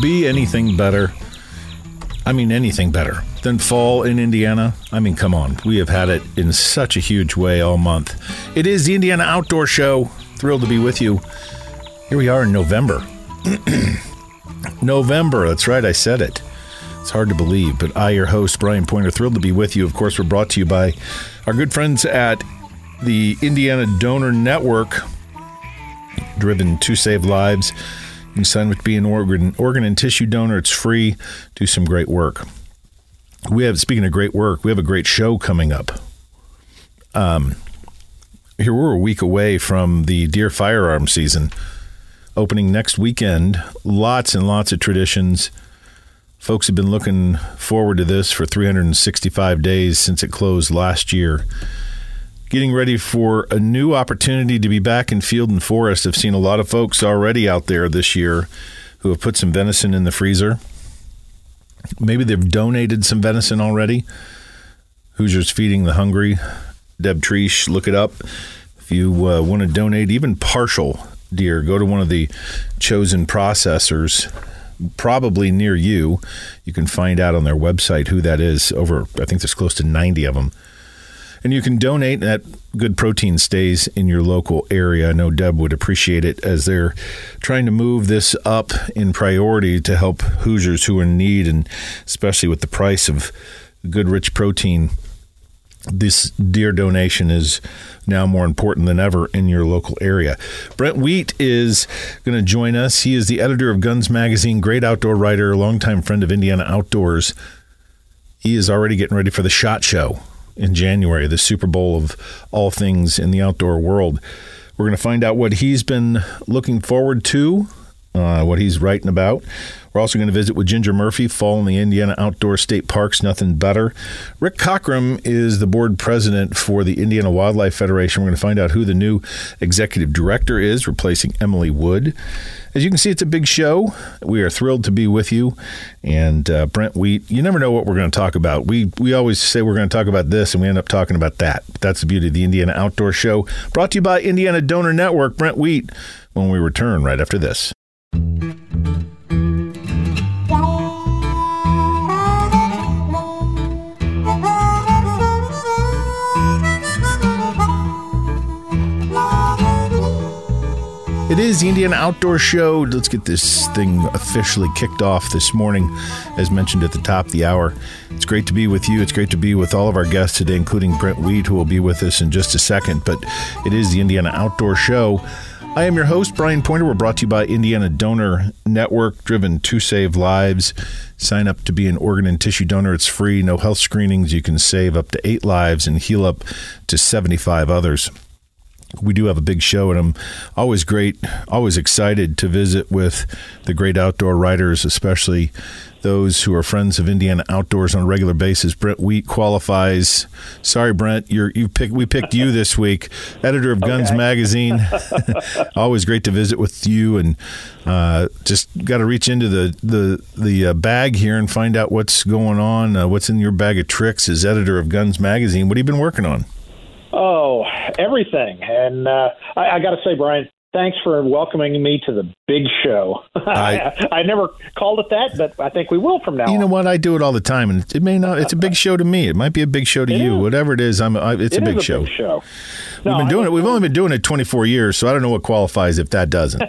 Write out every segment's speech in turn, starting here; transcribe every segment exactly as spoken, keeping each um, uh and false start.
be anything better? I mean, anything better than fall in Indiana? I mean, come on. We have had it in such a huge way all month. It is the Indiana Outdoor Show. Thrilled to be with you. Here we are in November. November. That's right. I said it. It's hard to believe, but I, your host, Brian Poynter, thrilled to be with you. Of course, we're brought to you by our good friends at the Indiana Donor Network, driven to save lives. You can sign up to be an organ, organ and tissue donor. It's free. Do some great work. We have, speaking of great work, we have a great show coming up. Um, here we're a week away from the deer firearm season, opening next weekend. Lots and lots of traditions. Folks have been looking forward to this for three hundred sixty-five days since it closed last year. Getting ready for a new opportunity to be back in field and forest. I've seen a lot of folks already out there this year who have put some venison in the freezer. Maybe they've donated some venison already. Hoosiers Feeding the Hungry. Deb Treesh, look it up. If you uh, want to donate even partial deer, go to one of the chosen processors probably near you. You can find out on their website who that is. Over, I think there's close to ninety of them. And you can donate, and that good protein stays in your local area. I know Deb would appreciate it as they're trying to move this up in priority to help Hoosiers who are in need, and especially with the price of good, rich protein. This deer donation is now more important than ever in your local area. Brent Wheat is going to join us. He is the editor of Guns Magazine, great outdoor writer, longtime friend of Indiana Outdoors. He is already getting ready for the SHOT Show in January, the Super Bowl of all things in the outdoor world. We're going to find out what he's been looking forward to, uh, what he's writing about. We're also going to visit with Ginger Murphy, Fall in the Indiana Outdoor State Parks, nothing better. Rick Cockrum is the board president for the Indiana Wildlife Federation. We're going to find out who the new executive director is, replacing Emily Wood. As you can see, it's a big show. We are thrilled to be with you. And uh, Brent Wheat, you never know what we're going to talk about. We we always say we're going to talk about this, and we end up talking about that. But that's the beauty of the Indiana Outdoor Show. Brought to you by Indiana Donor Network. Brent Wheat, when we return right after this. It is the Indiana Outdoor Show. Let's get this thing officially kicked off this morning, as mentioned at the top of the hour. It's great to be with you. It's great to be with all of our guests today, including Brent Wheat, who will be with us in just a second. But it is the Indiana Outdoor Show. I am your host, Brian Poynter. We're brought to you by Indiana Donor Network, driven to save lives. Sign up to be an organ and tissue donor. It's free. No health screenings. You can save up to eight lives and heal up to seventy-five others. We do have a big show, and I'm always great, always excited to visit with the great outdoor writers, especially those who are friends of Indiana Outdoors on a regular basis. Brent Wheat qualifies. Sorry, Brent, you're, you pick, we picked you this week, editor of okay. Guns Magazine. Always great to visit with you, and uh, just got to reach into the the, the uh, bag here and find out what's going on, uh, what's in your bag of tricks as editor of Guns Magazine. What have you been working on? Oh, everything. And uh, I, I got to say, Brian, thanks for welcoming me to the big show. I, I never called it that, but I think we will from now on. You know what? I do it all the time, and it may not. It's a big show to me. It might be a big show to you. Whatever it is, I'm. I, it's a big show. It is a big show. We've been doing it. We've only been doing it twenty-four years, so I don't know what qualifies if that doesn't.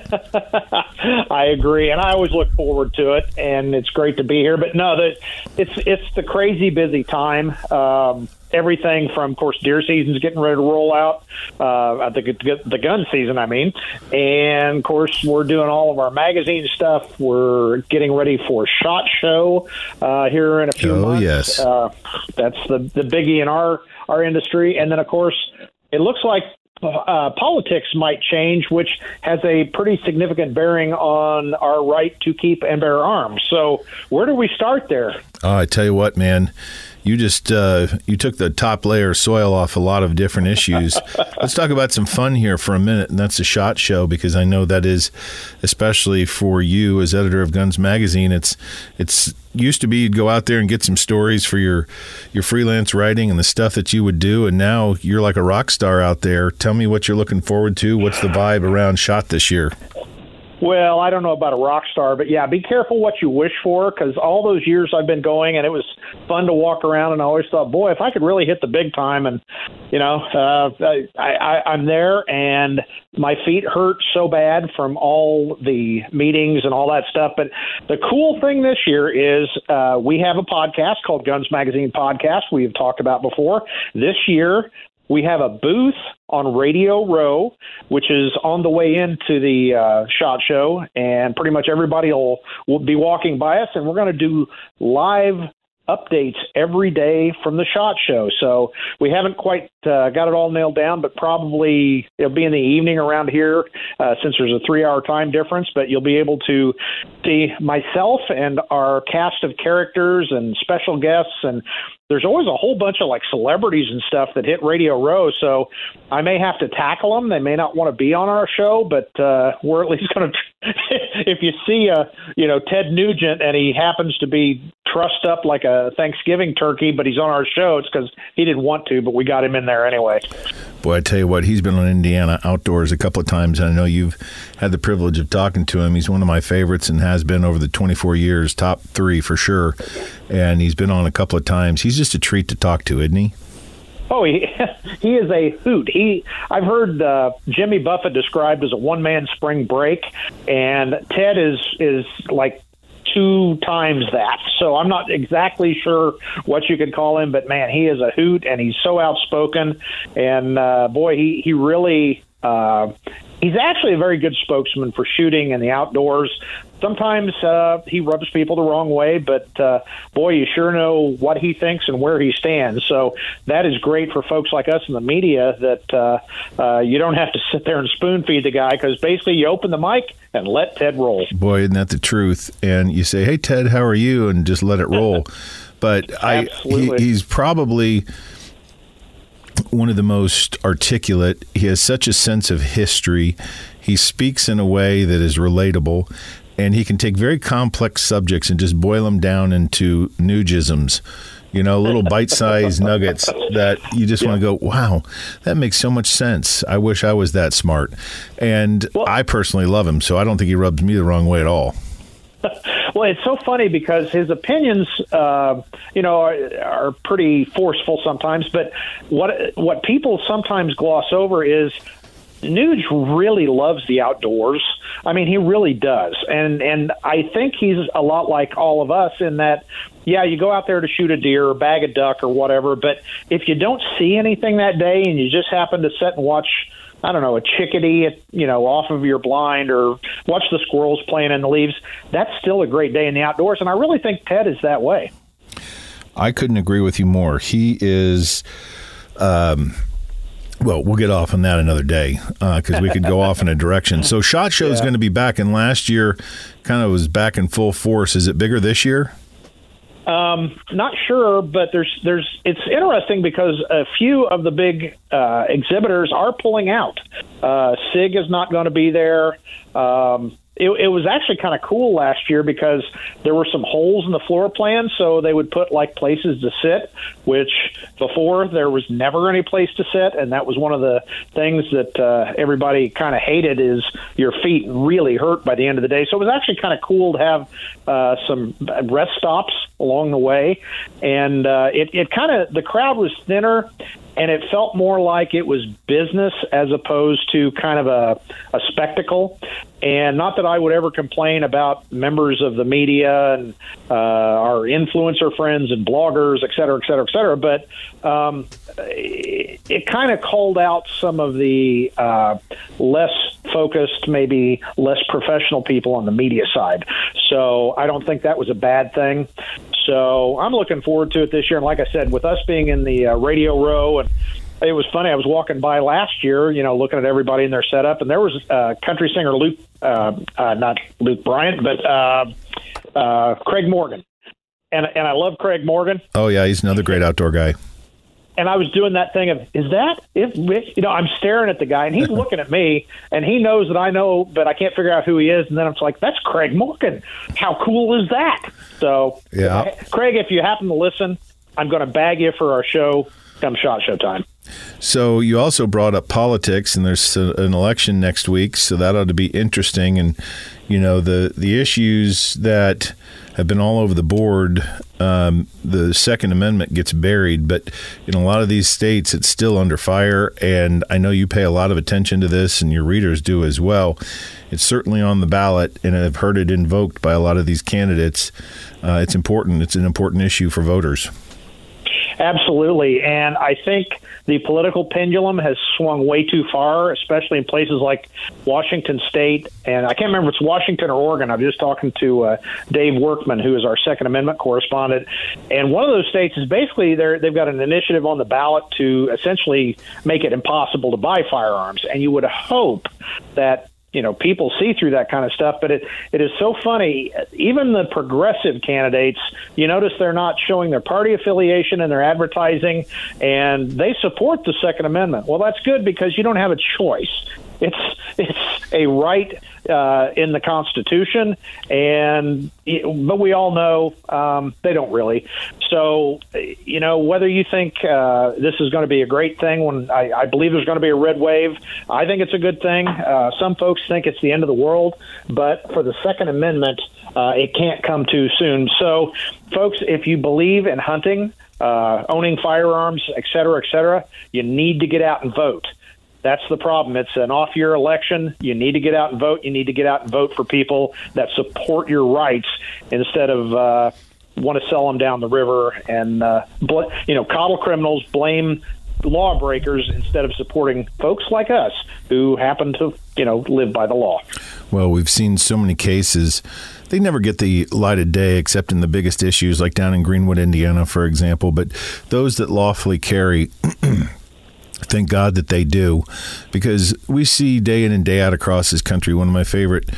I agree, and I always look forward to it, and it's great to be here. But no, the, it's it's the crazy busy time. Um, Everything from, of course, deer season's getting ready to roll out. Uh, I think it's the gun season, I mean. And, of course, we're doing all of our magazine stuff. We're getting ready for SHOT Show uh, here in a few oh, months. Oh, yes. Uh, that's the, the biggie in our, our industry. And then, of course, it looks like uh, politics might change, which has a pretty significant bearing on our right to keep and bear arms. So where do we start there? Oh, I tell you what, man. You just uh, you took the top layer of soil off a lot of different issues. Let's talk about some fun here for a minute, and that's the SHOT Show, because I know that is, especially for you as editor of Guns Magazine, it's it's used to be you'd go out there and get some stories for your, your freelance writing and the stuff that you would do, and now you're like a rock star out there. Tell me what you're looking forward to. What's the vibe around SHOT this year? Well, I don't know about a rock star, but yeah, be careful what you wish for, because all those years I've been going, and it was fun to walk around, and I always thought, boy, if I could really hit the big time, and, you know, uh, I, I, I'm there, and my feet hurt so bad from all the meetings and all that stuff. But the cool thing this year is uh, we have a podcast called Guns Magazine Podcast we've talked about before. This year, we have a booth on Radio Row, which is on the way into the uh, SHOT Show, and pretty much everybody will, will be walking by us, and we're going to do live updates every day from the SHOT Show. So we haven't quite uh, got it all nailed down, but probably it'll be in the evening around here uh, since there's a three-hour time difference, but you'll be able to see myself and our cast of characters and special guests, and there's always a whole bunch of like celebrities and stuff that hit Radio Row, so I may have to tackle them. They may not want to be on our show, but uh, we're at least going to. If you see a, you know, Ted Nugent and he happens to be trussed up like a Thanksgiving turkey, but he's on our show, it's because he didn't want to, but we got him in there anyway. Boy, I tell you what, he's been on Indiana Outdoors a couple of times, and I know you've had the privilege of talking to him. He's one of my favorites and has been over the twenty-four years, top three for sure. And he's been on a couple of times. He's just a treat to talk to, isn't he? Oh, he, he is a hoot. He I've heard uh, Jimmy Buffett described as a one-man spring break, and Ted is is like two times that. So I'm not exactly sure what you could call him, but man, he is a hoot, and he's so outspoken. And uh, boy, he he really uh, he's actually a very good spokesman for shooting and the outdoors. Sometimes uh, he rubs people the wrong way, but uh, boy, you sure know what he thinks and where he stands. So that is great for folks like us in the media that uh, uh, you don't have to sit there and spoon feed the guy, because basically you open the mic and let Ted roll. Boy, isn't that the truth? And you say, hey, Ted, how are you? And just let it roll. But I, he, he's probably one of the most articulate. He has such a sense of history. He speaks in a way that is relatable. And he can take very complex subjects and just boil them down into Nugisms, you know, little bite-sized nuggets that you just yeah. want to go, wow, that makes so much sense. I wish I was that smart. And well, I personally love him, so I don't think he rubs me the wrong way at all. Well, it's so funny because his opinions, uh, you know, are, are pretty forceful sometimes. But what what people sometimes gloss over is Nuge really loves the outdoors. I mean, he really does. And and I think he's a lot like all of us in that, yeah, you go out there to shoot a deer or bag a duck or whatever, but if you don't see anything that day and you just happen to sit and watch, I don't know, a chickadee, you know, off of your blind, or watch the squirrels playing in the leaves, that's still a great day in the outdoors. And I really think Ted is that way. I couldn't agree with you more. He is... um Well, we'll get off on that another day because uh, we could go off in a direction. So SHOT Show is yeah. going to be back, and last year kind of was back in full force. Is it bigger this year? Um, not sure, but there's there's it's interesting because a few of the big uh, exhibitors are pulling out. Uh, SIG is not going to be there. Um, It, it was actually kind of cool last year because there were some holes in the floor plan, so they would put like places to sit, which before there was never any place to sit, and that was one of the things that uh, everybody kind of hated, is your feet really hurt by the end of the day. So it was actually kind of cool to have uh, some rest stops along the way, and uh, it, it kind of, the crowd was thinner, and it felt more like it was business as opposed to kind of a, a spectacle. And not that I would ever complain about members of the media and uh, our influencer friends and bloggers, et cetera, et cetera, et cetera. But um, it, it kind of called out some of the uh, less focused, maybe less professional people on the media side. So I don't think that was a bad thing. So I'm looking forward to it this year. And like I said, with us being in the uh, Radio Row, and it was funny, I was walking by last year, you know, looking at everybody in their setup, and there was uh, country singer Luke, uh, uh, not Luke Bryan, but uh, uh, Craig Morgan. And and I love Craig Morgan. Oh, yeah, he's another great outdoor guy. And I was doing that thing of, is that, if, you know, I'm staring at the guy, and he's looking at me, and he knows that I know, but I can't figure out who he is. And then I'm like, that's Craig Morgan. How cool is that? So, yeah. Craig, if you happen to listen, I'm going to bag you for our show come SHOT Show time. So you also brought up politics, and there's an election next week, so that ought to be interesting. And, you know, the, the issues that have been all over the board, um, the Second Amendment gets buried, but in a lot of these states, it's still under fire. And I know you pay a lot of attention to this, and your readers do as well. It's certainly on the ballot, and I've heard it invoked by a lot of these candidates. Uh, it's important. It's an important issue for voters. Absolutely. And I think the political pendulum has swung way too far, especially in places like Washington State. And I can't remember if it's Washington or Oregon. I was just talking to uh, Dave Workman, who is our Second Amendment correspondent. And one of those states is basically they're, they've got an initiative on the ballot to essentially make it impossible to buy firearms. And you would hope that, you know, people see through that kind of stuff, but it, it is so funny. Even the progressive candidates, you notice they're not showing their party affiliation in their advertising, and they support the Second Amendment. Well, that's good because you don't have a choice. It's it's a right uh, in the Constitution, and but we all know um, they don't really. So, you know, whether you think uh, this is going to be a great thing, when I, I believe there's going to be a red wave, I think it's a good thing. Uh, some folks think it's the end of the world, but for the Second Amendment, uh, it can't come too soon. So, folks, if you believe in hunting, uh, owning firearms, et cetera, et cetera, you need to get out and vote. That's the problem. It's an off-year election. You need to get out and vote. You need to get out and vote for people that support your rights instead of uh, want to sell them down the river and, uh, bl- you know, coddle criminals, blame lawbreakers instead of supporting folks like us who happen to, you know, live by the law. Well, we've seen so many cases. They never get the light of day except in the biggest issues like down in Greenwood, Indiana, for example. But those that lawfully carry... Thank God that they do, because we see day in and day out across this country. One of my favorite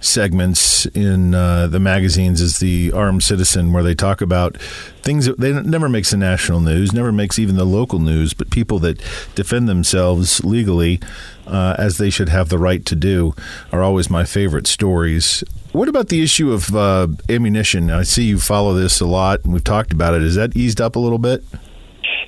segments in uh, the magazines is the Armed Citizen, where they talk about things that they never makes the national news, never makes even the local news, but people that defend themselves legally uh, as they should have the right to do are always my favorite stories. What about the issue of uh, ammunition? I see you follow this a lot, and we've talked about it. Is that eased up a little bit?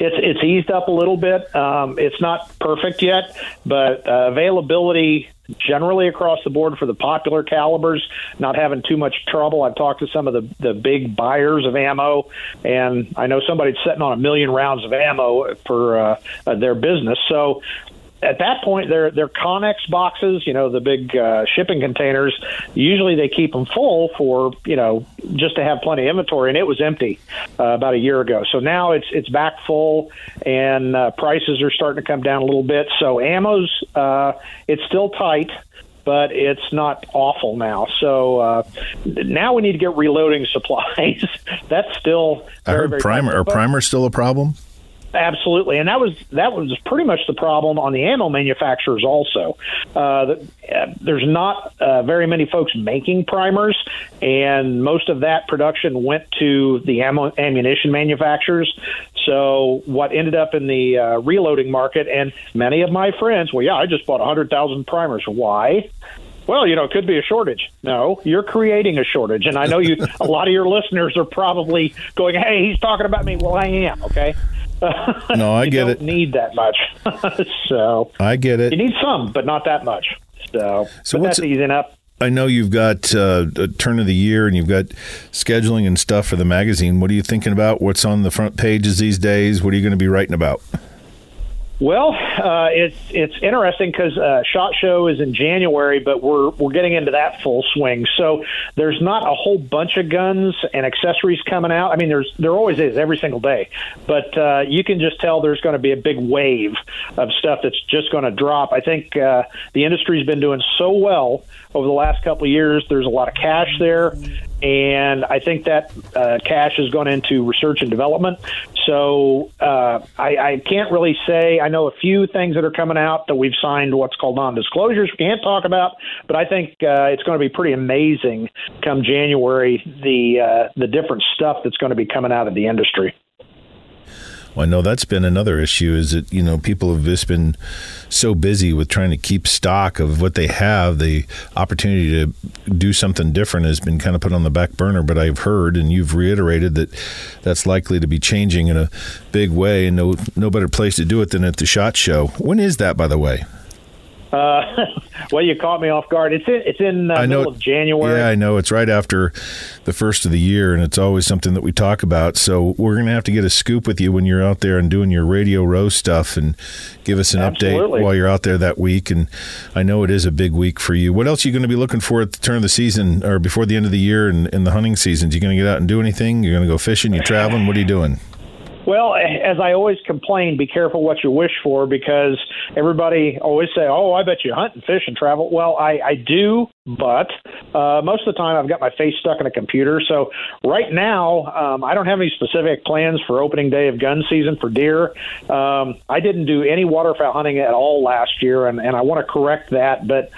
It's it's eased up a little bit. Um, it's not perfect yet, but uh, availability generally across the board for the popular calibers, not having too much trouble. I've talked to some of the, the big buyers of ammo, and I know somebody's sitting on a million rounds of ammo for uh, uh, their business. So at that point, they're, they're Connex boxes, you know, the big uh, shipping containers. Usually they keep them full for, you know, just to have plenty of inventory, and it was empty uh, about a year ago. So now it's it's back full, and uh, prices are starting to come down a little bit. So ammo's, uh, it's still tight, but it's not awful now. So uh, now we need to get reloading supplies. That's still very, I heard very primer. Are primers still a problem? Absolutely, and that was that was pretty much the problem on the ammo manufacturers also. Uh, the, uh, there's not uh, very many folks making primers, and most of that production went to the ammo, ammunition manufacturers. So what ended up in the uh, reloading market, and many of my friends, well, yeah, I just bought one hundred thousand primers. Why? Well, you know, it could be a shortage. No, you're creating a shortage. And I know you. A lot of your listeners are probably going, hey, he's talking about me. Well, I am, okay? No, I get it. You don't need that much. So I get it. You need some, but not that much. So, so but that's easing up. I know you've got uh, a turn of the year, and you've got scheduling and stuff for the magazine. What are you thinking about? What's on the front pages these days? What are you going to be writing about? Well, uh, it's it's interesting because uh, SHOT Show is in January, but we're we're getting into that full swing. So there's not a whole bunch of guns and accessories coming out. I mean, there's there always is every single day, but uh, you can just tell there's going to be a big wave of stuff that's just going to drop. I think uh, the industry's been doing so well over the last couple of years. There's a lot of cash there, and I think that uh, cash has gone into research and development. So uh, I, I can't really say. I know a few things that are coming out that we've signed what's called non-disclosures we can't talk about, but I think uh, it's going to be pretty amazing come January, the uh, the different stuff that's going to be coming out of the industry. Well, I know that's been another issue, is that, you know, people have just been so busy with trying to keep stock of what they have. The opportunity to do something different has been kind of put on the back burner. But I've heard, and you've reiterated, that that's likely to be changing in a big way, and no, no better place to do it than at the SHOT Show. When is that, by the way? Uh, well, you caught me off guard. It's in, it's in the uh, middle of January. Yeah, I know. It's right after the first of the year, and it's always something that we talk about. So we're going to have to get a scoop with you when you're out there and doing your Radio Row stuff, and give us an Absolutely. update while you're out there that week. And I know it is a big week for you. What else are you going to be looking for at the turn of the season, or before the end of the year and in the hunting season? Are you going to get out and do anything? You're going to go fishing? You're traveling? What are you doing? Well, as I always complain, be careful what you wish for, because everybody always say, oh, I bet you hunt and fish and travel. Well, I, I do, but uh, most of the time I've got my face stuck in a computer. So right now, um, I don't have any specific plans for opening day of gun season for deer. Um, I didn't do any waterfowl hunting at all last year, and, and I want to correct that. But,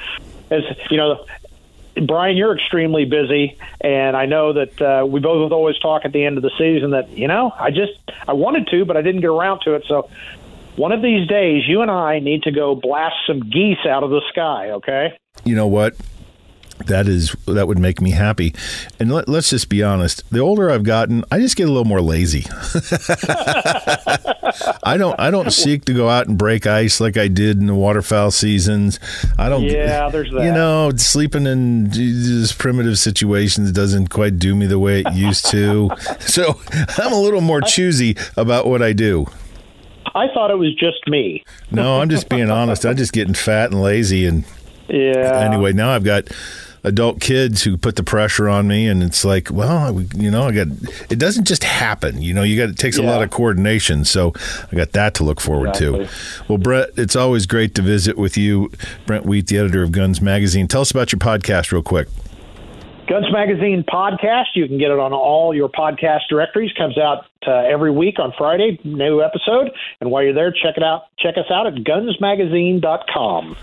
as you know, Brian, you're extremely busy, and I know that uh, we both always talk at the end of the season that, you know, I just, I wanted to, but I didn't get around to it. So one of these days, you and I need to go blast some geese out of the sky, okay? You know what? That is, that would make me happy. And let, let's just be honest. The older I've gotten, I just get a little more lazy. I don't, I don't seek to go out and break ice like I did in the waterfowl seasons. I don't, yeah, there's that. You know, sleeping in these primitive situations doesn't quite do me the way it used to. So I'm a little more choosy about what I do. I thought it was just me. No, I'm just being honest. I'm just getting fat and lazy, and yeah. Anyway, now I've got adult kids who put the pressure on me, and it's like, well, you know, I got, it doesn't just happen. You know, you got, it takes yeah. a lot of coordination. So I got that to look forward exactly. to. Well, Brent, it's always great to visit with you. Brent Wheat, the editor of Guns Magazine. Tell us about your podcast real quick. Guns Magazine podcast. You can get it on all your podcast directories. Comes out uh, every week on Friday, new episode. And while you're there, check it out. Check us out at guns magazine dot com.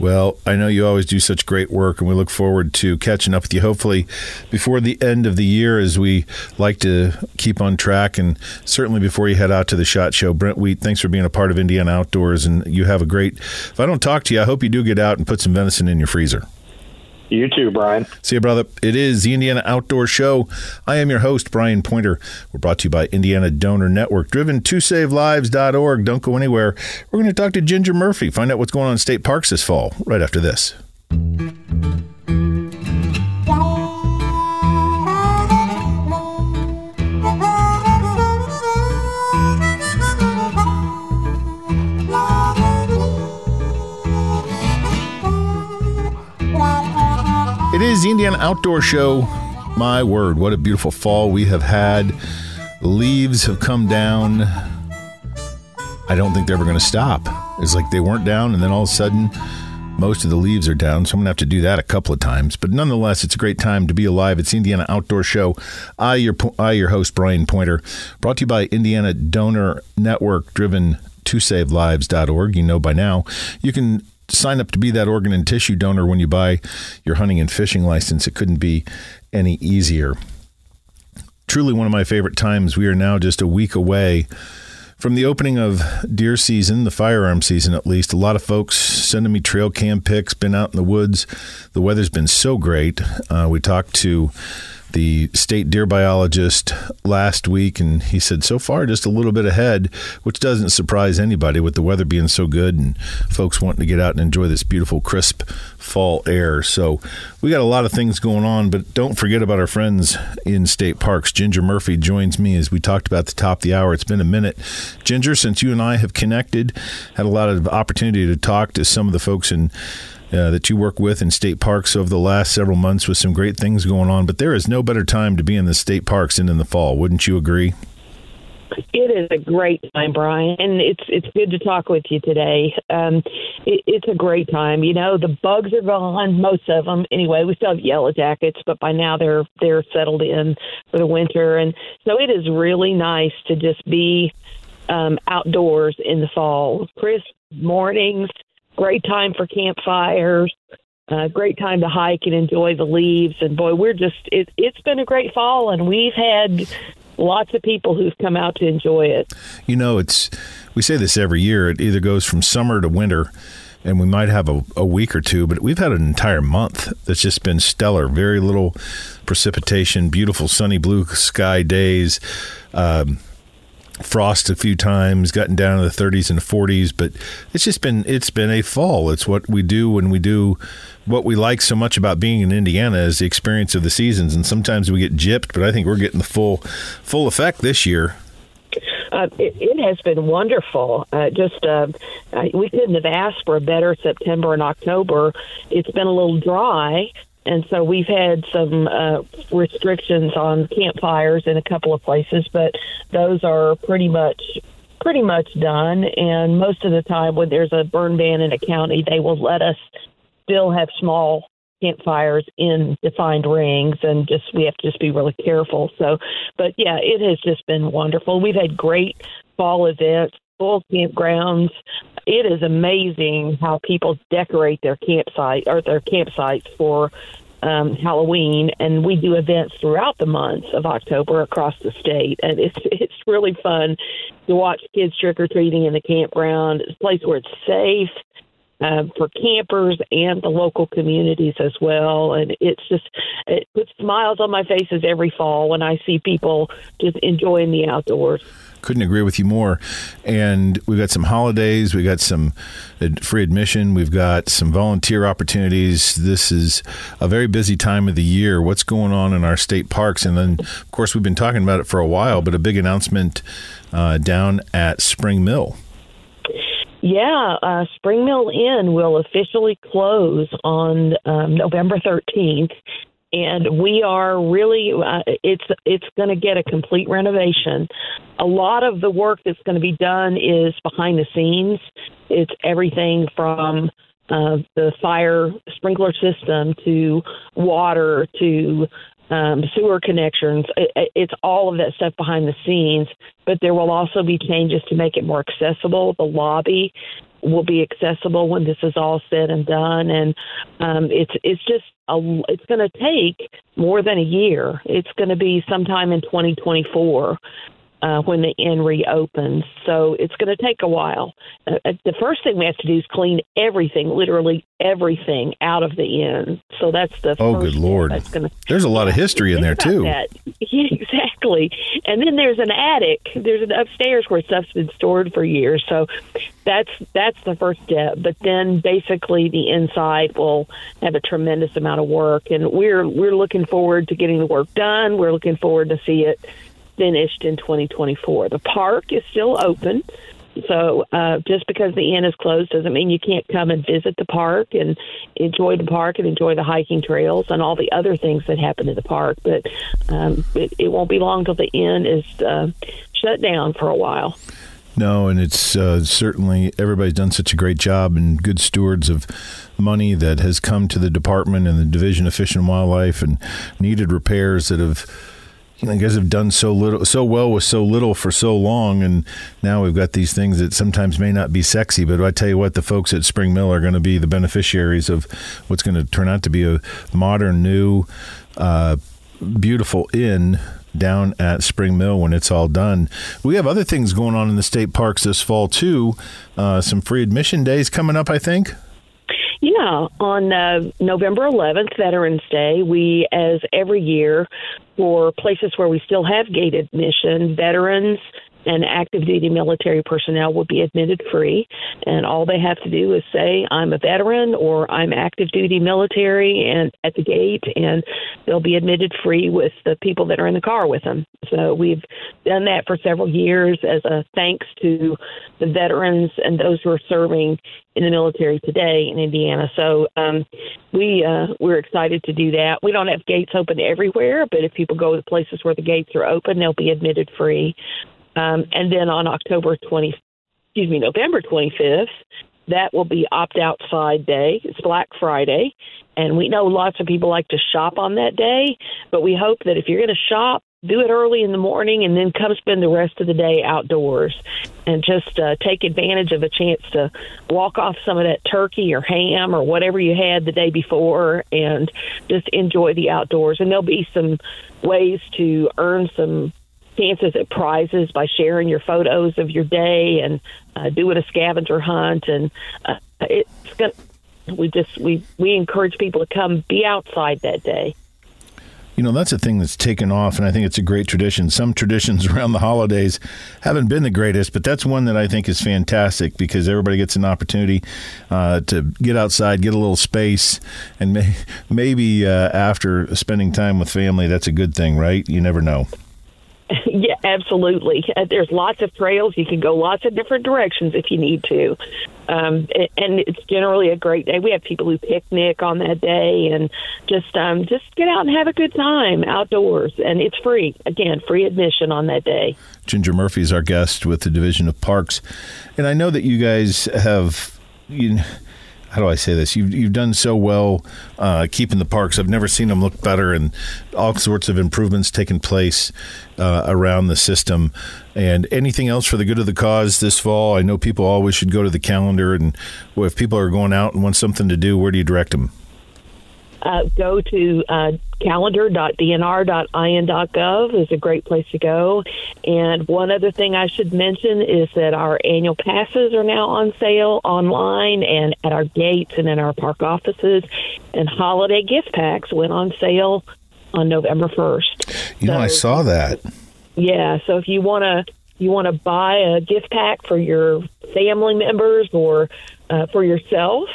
Well, I know you always do such great work, and we look forward to catching up with you, hopefully before the end of the year, as we like to keep on track, and certainly before you head out to the SHOT Show. Brent Wheat, thanks for being a part of Indiana Outdoors, and you have a great – if I don't talk to you, I hope you do get out and put some venison in your freezer. You too, Brian. See you, brother. It is the Indiana Outdoor Show. I am your host, Brian Poynter. We're brought to you by Indiana Donor Network, driven to save lives dot org. Don't go anywhere. We're going to talk to Ginger Murphy, find out what's going on in state parks this fall, right after this. It is the Indiana Outdoor Show. My word, what a beautiful fall we have had. The leaves have come down. I don't think they're ever going to stop. It's like they weren't down, and then all of a sudden, most of the leaves are down, so I'm going to have to do that a couple of times. But nonetheless, it's a great time to be alive. It's the Indiana Outdoor Show. I, your, I, your host, Brian Poynter, brought to you by Indiana Donor Network, driven to save lives dot org. You know by now. You can sign up to be that organ and tissue donor when you buy your hunting and fishing license. It couldn't be any easier. Truly one of my favorite times. We are now just a week away from the opening of deer season, the firearm season at least. A lot of folks sending me trail cam pics, been out in the woods. The weather's been so great. Uh, we talked to the state deer biologist last week, and he said so far just a little bit ahead, which doesn't surprise anybody with the weather being so good and folks wanting to get out and enjoy this beautiful, crisp fall air. So we got a lot of things going on, but don't forget about our friends in state parks. Ginger Murphy joins me, as we talked about at the top of the hour. It's been a minute. Ginger, since you and I have connected, had a lot of opportunity to talk to some of the folks in Uh, that you work with in state parks over the last several months, with some great things going on. But there is no better time to be in the state parks than in the fall. Wouldn't you agree? It is a great time, Brian, and it's it's good to talk with you today. Um, it, it's a great time. You know, the bugs are gone, most of them. Anyway, we still have yellow jackets, but by now they're they're settled in for the winter. And so it is really nice to just be um, outdoors in the fall. Crisp mornings. Great time for campfires, uh, great time to hike and enjoy the leaves. And boy, we're just, it, it's been a great fall, and we've had lots of people who've come out to enjoy it. You know, it's we say this every year. It either goes from summer to winter, and we might have a, a week or two, but we've had an entire month that's just been stellar. Very little precipitation, beautiful sunny blue sky days, um, frost a few times, gotten down to the thirties and the forties, but it's just been it's been a fall. It's what we do when we do what we like so much about being in Indiana is the experience of the seasons, and sometimes we get gypped, but I think we're getting the full full effect this year. Uh, it, it has been wonderful. Uh, just uh, we couldn't have asked for a better September and October. It's been a little dry, and so we've had some uh, restrictions on campfires in a couple of places, but those are pretty much pretty much done. And most of the time, when there's a burn ban in a county, they will let us still have small campfires in defined rings, and just we have to just be really careful. So, but yeah, it has just been wonderful. We've had great fall events, full campgrounds. It is amazing how people decorate their campsite or their campsites for um, Halloween, and we do events throughout the months of October across the state, and it's it's really fun to watch kids trick or treating in the campground. It's a place where it's safe. Um, for campers and the local communities as well. And it's just, it puts smiles on my faces every fall when I see people just enjoying the outdoors. Couldn't agree with you more. And we've got some holidays. We've got some free admission. We've got some volunteer opportunities. This is a very busy time of the year. What's going on in our state parks? And then, of course, we've been talking about it for a while, but a big announcement uh, down at Spring Mill. Yeah, uh, Spring Mill Inn will officially close on um, November thirteenth, and we are really, uh, it's it's going to get a complete renovation. A lot of the work that's going to be done is behind the scenes. It's everything from uh, the fire sprinkler system to water to Um, sewer connections. It, it's all of that stuff behind the scenes, but there will also be changes to make it more accessible. The lobby will be accessible when this is all said and done, and um, it's it's just a, it's going to take more than a year. It's going to be sometime in twenty twenty-four uh, when the inn reopens, so it's going to take a while. Uh, the first thing we have to do is clean everything, literally everything, out of the inn. So that's the oh, first good Lord. That's gonna, there's a lot of history in there, too. That. Yeah, exactly. And then there's an attic. There's an upstairs where stuff's been stored for years. So that's that's the first step. But then basically the inside will have a tremendous amount of work. And we're we're looking forward to getting the work done. We're looking forward to see it finished in twenty twenty-four. The park is still open. So uh, just because the inn is closed doesn't mean you can't come and visit the park and enjoy the park and enjoy the hiking trails and all the other things that happen in the park. But um, it, it won't be long till the inn is uh, shut down for a while. No, and it's uh, certainly everybody's done such a great job and good stewards of money that has come to the department and the Division of Fish and Wildlife and needed repairs that have You know, you guys have done so little, so well with so little for so long, and now we've got these things that sometimes may not be sexy, but I tell you what, the folks at Spring Mill are going to be the beneficiaries of what's going to turn out to be a modern, new, uh, beautiful inn down at Spring Mill when it's all done. We have other things going on in the state parks this fall, too. Uh, some free admission days coming up, I think. Yeah, on uh, November eleventh, Veterans Day, we, as every year, for places where we still have gate admission, veterans and active duty military personnel will be admitted free. And all they have to do is say, I'm a veteran or I'm active duty military and at the gate, and they'll be admitted free with the people that are in the car with them. So we've done that for several years as a thanks to the veterans and those who are serving in the military today in Indiana. So um, we, uh, we're excited to do that. We don't have gates open everywhere, but if people go to places where the gates are open, they'll be admitted free. Um, and then on October twentieth, excuse me, November twenty-fifth, that will be opt-out side day. It's Black Friday, and we know lots of people like to shop on that day, but we hope that if you're going to shop, do it early in the morning and then come spend the rest of the day outdoors and just uh, take advantage of a chance to walk off some of that turkey or ham or whatever you had the day before and just enjoy the outdoors. And there'll be some ways to earn some chances at prizes by sharing your photos of your day and uh, doing a scavenger hunt. And uh, it's gonna, we just we we encourage people to come be outside that day. You know, that's a thing that's taken off, and I think it's a great tradition. Some traditions around the holidays haven't been the greatest, but that's one that I think is fantastic because everybody gets an opportunity uh, to get outside, get a little space, and may- maybe uh, after spending time with family, that's a good thing, right? You never know. Yeah, absolutely. There's lots of trails. You can go lots of different directions if you need to. Um, and it's generally a great day. We have people who picnic on that day and just um, just get out and have a good time outdoors. And it's free. Again, free admission on that day. Ginger Murphy is our guest with the Division of Parks. And I know that you guys have... you know, how do I say this? You've, you've done so well uh, keeping the parks. I've never seen them look better, and all sorts of improvements taking place uh, around the system. And anything else for the good of the cause this fall? I know people always should go to the calendar, and well, if people are going out and want something to do, where do you direct them? Uh, go to uh, calendar dot d n r dot i n dot gov is a great place to go. And one other thing I should mention is that our annual passes are now on sale online and at our gates and in our park offices. And holiday gift packs went on sale on November first. You know, so, I saw that. Yeah, so if you want to you want to buy a gift pack for your family members or uh, for yourself,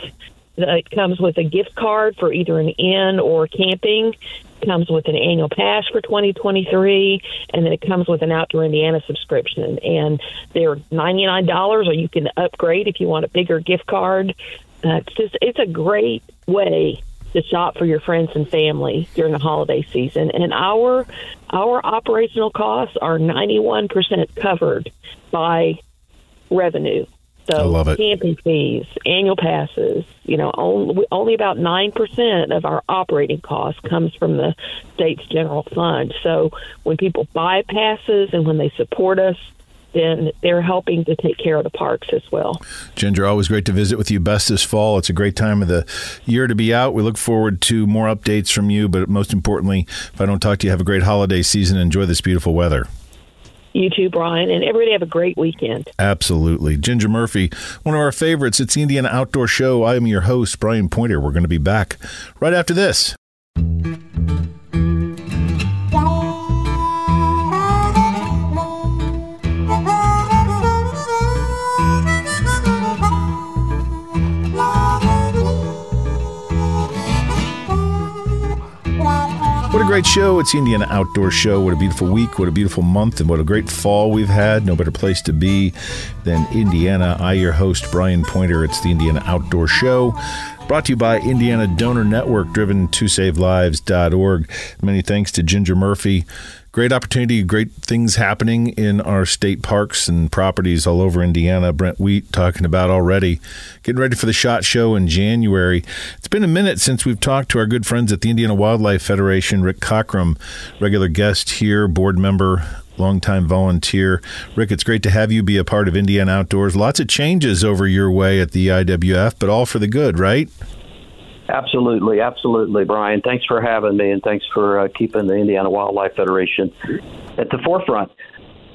it comes with a gift card for either an inn or camping. It comes with an annual pass for twenty twenty-three, and then it comes with an Outdoor Indiana subscription. And they're ninety-nine dollars, or you can upgrade if you want a bigger gift card. Uh, it's just it's a great way to shop for your friends and family during the holiday season. And our our operational costs are ninety-one percent covered by revenue. So I love it. Camping fees, annual passes, you know, only, only about nine percent of our operating costs comes from the state's general fund. So when people buy passes and when they support us, then they're helping to take care of the parks as well. Ginger, always great to visit with you. Best this fall. It's a great time of the year to be out. We look forward to more updates from you. But most importantly, if I don't talk to you, have a great holiday season. Enjoy this beautiful weather. You too, Brian, and everybody have a great weekend. Absolutely. Ginger Murphy, one of our favorites. It's the Indiana Outdoor Show. I am your host, Brian Poynter. We're going to be back right after this. Great show. It's the Indiana Outdoor Show. What a beautiful week, what a beautiful month, and what a great fall we've had. No better place to be than Indiana. I, your host, Brian Poynter. It's the Indiana Outdoor Show, brought to you by Indiana Donor Network, driven to save lives dot org. Many thanks to Ginger Murphy. Great opportunity, great things happening in our state parks and properties all over Indiana. Brent Wheat talking about already. Getting ready for the SHOT Show in January. It's been a minute since we've talked to our good friends at the Indiana Wildlife Federation. Rick Cockrum, regular guest here, board member, longtime volunteer. Rick, it's great to have you be a part of Indiana Outdoors. Lots of changes over your way at the I W F, but all for the good, right? Absolutely, absolutely, Brian. Thanks for having me, and thanks for uh, keeping the Indiana Wildlife Federation at the forefront.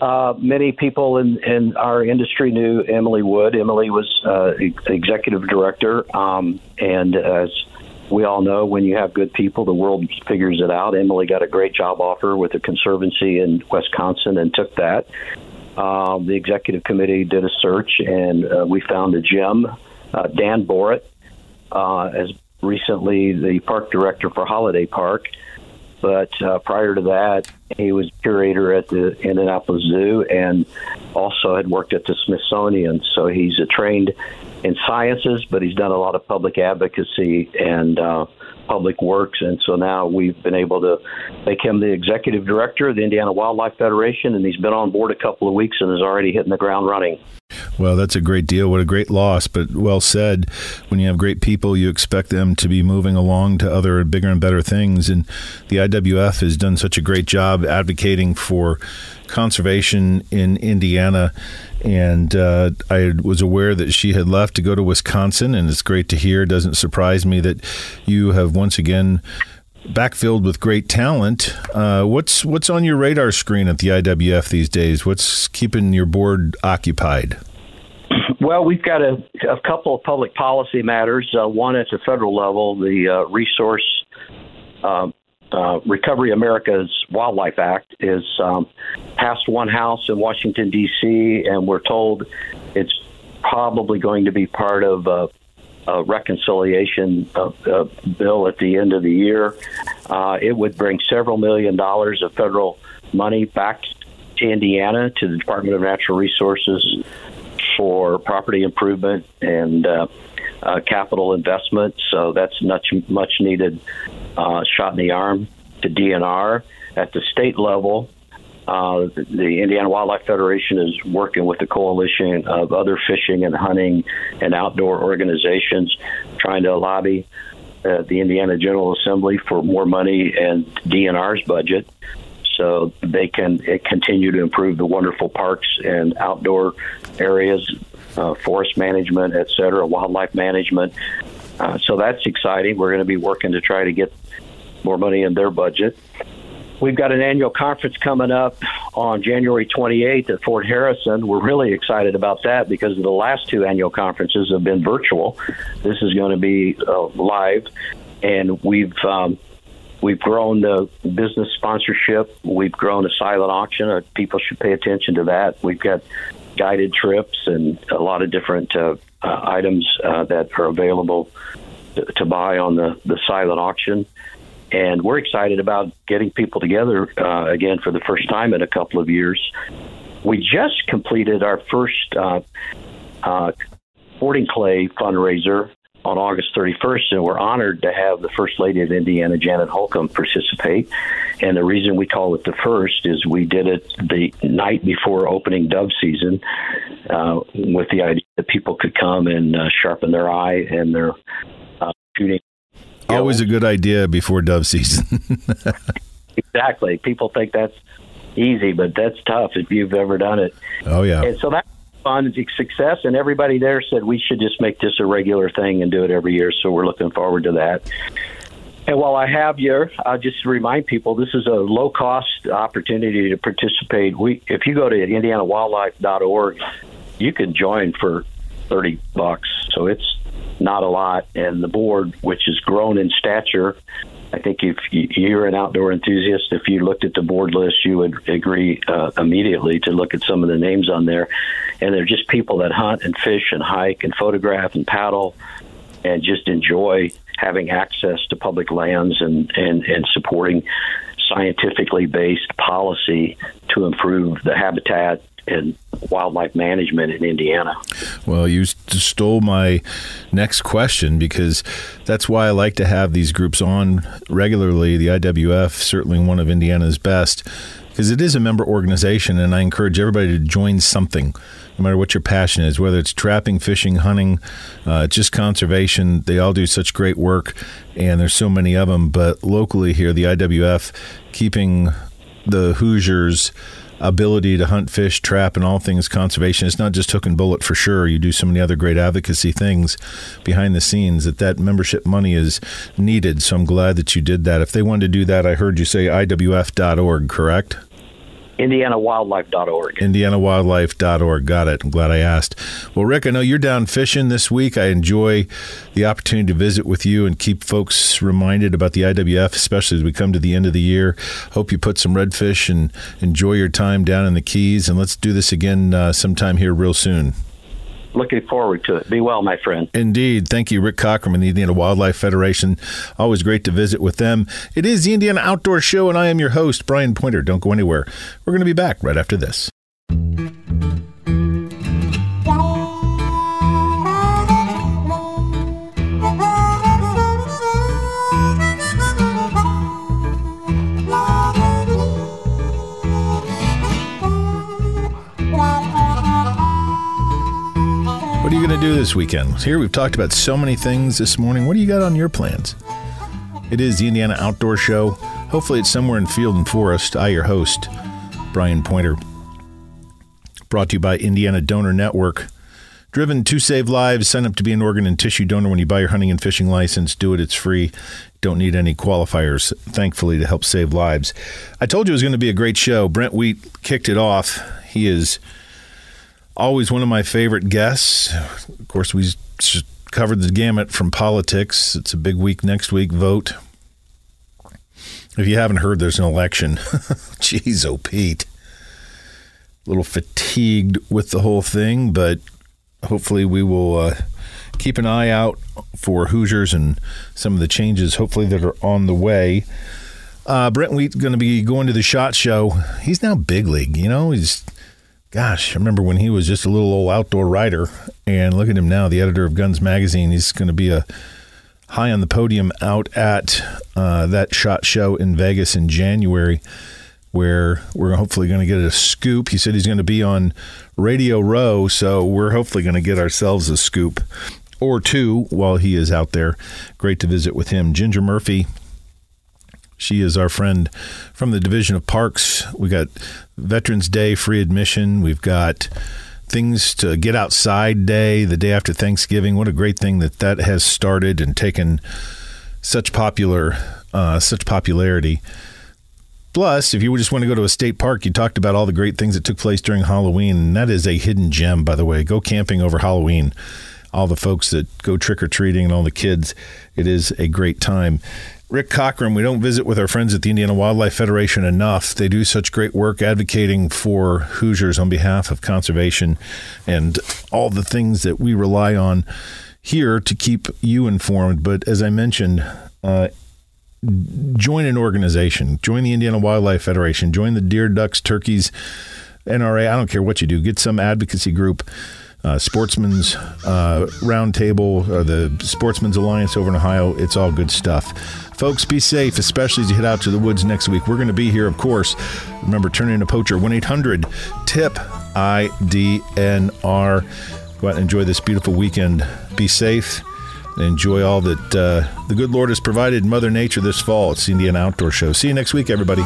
Uh, many people in, in our industry knew Emily Wood. Emily was uh, executive director, um, and as we all know, when you have good people, the world figures it out. Emily got a great job offer with the Conservancy in Wisconsin and took that. Uh, the executive committee did a search, and uh, we found a gem. Uh, Dan Borat, uh, as recently the park director for Holiday Park, but uh, prior to that, he was curator at the Indianapolis Zoo and also had worked at the Smithsonian. So he's uh, trained in sciences, but he's done a lot of public advocacy and uh, public works. And so now we've been able to make him the executive director of the Indiana Wildlife Federation, and he's been on board a couple of weeks and is already hitting the ground running. Well, that's a great deal. What a great loss, but well said. When you have great people, you expect them to be moving along to other bigger and better things. And the I W F has done such a great job advocating for conservation in Indiana. And uh, I was aware that she had left to go to Wisconsin, and it's great to hear. It doesn't surprise me that you have once again backfilled with great talent. Uh, what's what's on your radar screen at the I W F these days? What's keeping your board occupied? Well, we've got a, a couple of public policy matters. Uh, one at the federal level, the uh, Resource uh, uh, Recovery America's Wildlife Act is um, passed one house in Washington, D C, and we're told it's probably going to be part of a, a reconciliation of, uh, bill at the end of the year. Uh, it would bring several million dollars of federal money back to Indiana, to the Department of Natural Resources, for property improvement and uh, uh, capital investment. So that's much, much needed uh, shot in the arm to D N R. At the state level, uh, the Indiana Wildlife Federation is working with a coalition of other fishing and hunting and outdoor organizations, trying to lobby uh, the Indiana General Assembly for more money and D N R's budget, so they can continue to improve the wonderful parks and outdoor areas, uh, forest management, et cetera, wildlife management. Uh, so that's exciting. We're going to be working to try to get more money in their budget. We've got an annual conference coming up on January twenty-eighth at Fort Harrison. We're really excited about that because the last two annual conferences have been virtual. This is going to be uh, live, and we've um, We've grown the business sponsorship. We've grown a silent auction. People should pay attention to that. We've got guided trips and a lot of different uh, uh, items uh, that are available to, to buy on the, the silent auction. And we're excited about getting people together uh, again for the first time in a couple of years. We just completed our first uh, uh, sporting clay fundraiser on August thirty-first, and we're honored to have the First Lady of Indiana, Janet Holcomb, participate. And the reason we call it the first is we did it the night before opening dove season, uh, with the idea that people could come and uh, sharpen their eye and their uh, shooting. Always a good idea before dove season. Exactly. People think that's easy, but that's tough if you've ever done it. Oh, yeah. And so that's fun success, and everybody there said we should just make this a regular thing and do it every year, so we're looking forward to that. And while I have you, I'll just remind people this is a low-cost opportunity to participate. We, if you go to Indiana Wildlife dot org, you can join for thirty bucks, so it's not a lot. And the board, which has grown in stature, I think if you're an outdoor enthusiast, if you looked at the board list, you would agree uh, immediately to look at some of the names on there. And they're just people that hunt and fish and hike and photograph and paddle and just enjoy having access to public lands and, and, and supporting scientifically based policy to improve the habitat and wildlife management in Indiana. Well, you stole my next question, because that's why I like to have these groups on regularly. The I W F, certainly one of Indiana's best, because it is a member organization, and I encourage everybody to join something, no matter what your passion is, whether it's trapping, fishing, hunting, uh, just conservation. They all do such great work, and there's so many of them. But locally here, the I W F, keeping the Hoosiers' ability to hunt, fish, trap, and all things conservation. It's not just hook and bullet, for sure. You do so many other great advocacy things behind the scenes that that membership money is needed. So I'm glad that you did that. If they wanted to do that, I heard you say I W F dot org, correct? Indiana Wildlife dot org. Indiana Wildlife dot org. Got it. I'm glad I asked. Well, Rick, I know you're down fishing this week. I enjoy the opportunity to visit with you and keep folks reminded about the I W F, especially as we come to the end of the year. Hope you put some redfish and enjoy your time down in the Keys. And let's do this again uh, sometime here real soon. Looking forward to it. Be well, my friend. Indeed. Thank you, Rick Cockrum and the Indiana Wildlife Federation. Always great to visit with them. It is the Indiana Outdoor Show, and I am your host, Brian Poynter. Don't go anywhere. We're going to be back right after this. What are you going to do this weekend? Here we've talked about so many things this morning. What do you got on your plans? It is the Indiana Outdoor Show. Hopefully it's somewhere in field and forest. I, your host, Brian Poynter. Brought to you by Indiana Donor Network. Driven to save lives. Sign up to be an organ and tissue donor when you buy your hunting and fishing license. Do it. It's free. Don't need any qualifiers, thankfully, to help save lives. I told you it was going to be a great show. Brent Wheat kicked it off. He is always one of my favorite guests. Of course, we covered the gamut from politics. It's a big week next week. Vote. If you haven't heard, there's an election. Jeez, oh, Pete. A little fatigued with the whole thing, but hopefully we will uh, keep an eye out for Hoosiers and some of the changes, hopefully, that are on the way. Uh, Brent Wheat's going to be going to the SHOT Show. He's now big league, you know. He's, gosh, I remember when he was just a little old outdoor writer, and look at him now, the editor of Guns Magazine. He's going to be a high on the podium out at uh, that SHOT Show in Vegas in January, where we're hopefully going to get a scoop. He said he's going to be on Radio Row, so we're hopefully going to get ourselves a scoop or two while he is out there. Great to visit with him. Ginger Murphy, she is our friend from the Division of Parks. We got Veterans Day, free admission. We've got Things to Get Outside Day, the day after Thanksgiving. What a great thing that that has started and taken such popular, uh, such popularity. Plus, if you just want to go to a state park, you talked about all the great things that took place during Halloween, and that is a hidden gem, by the way. Go camping over Halloween. All the folks that go trick-or-treating and all the kids, it is a great time. Rick Cockrum, we don't visit with our friends at the Indiana Wildlife Federation enough. They do such great work advocating for Hoosiers on behalf of conservation and all the things that we rely on here to keep you informed. But as I mentioned, uh, join an organization. Join the Indiana Wildlife Federation. Join the Deer, Ducks, Turkeys, N R A. I don't care what you do. Get some advocacy group. Uh, Sportsman's uh, Roundtable or the Sportsman's Alliance over in Ohio. It's all good stuff. Folks, be safe, especially as you head out to the woods next week. We're going to be here, of course. Remember, turn in a poacher. one eight hundred tip I D N R. Go out and enjoy this beautiful weekend. Be safe. Enjoy all that uh, the good Lord has provided Mother Nature this fall. It's the Indiana Outdoor Show. See you next week, everybody.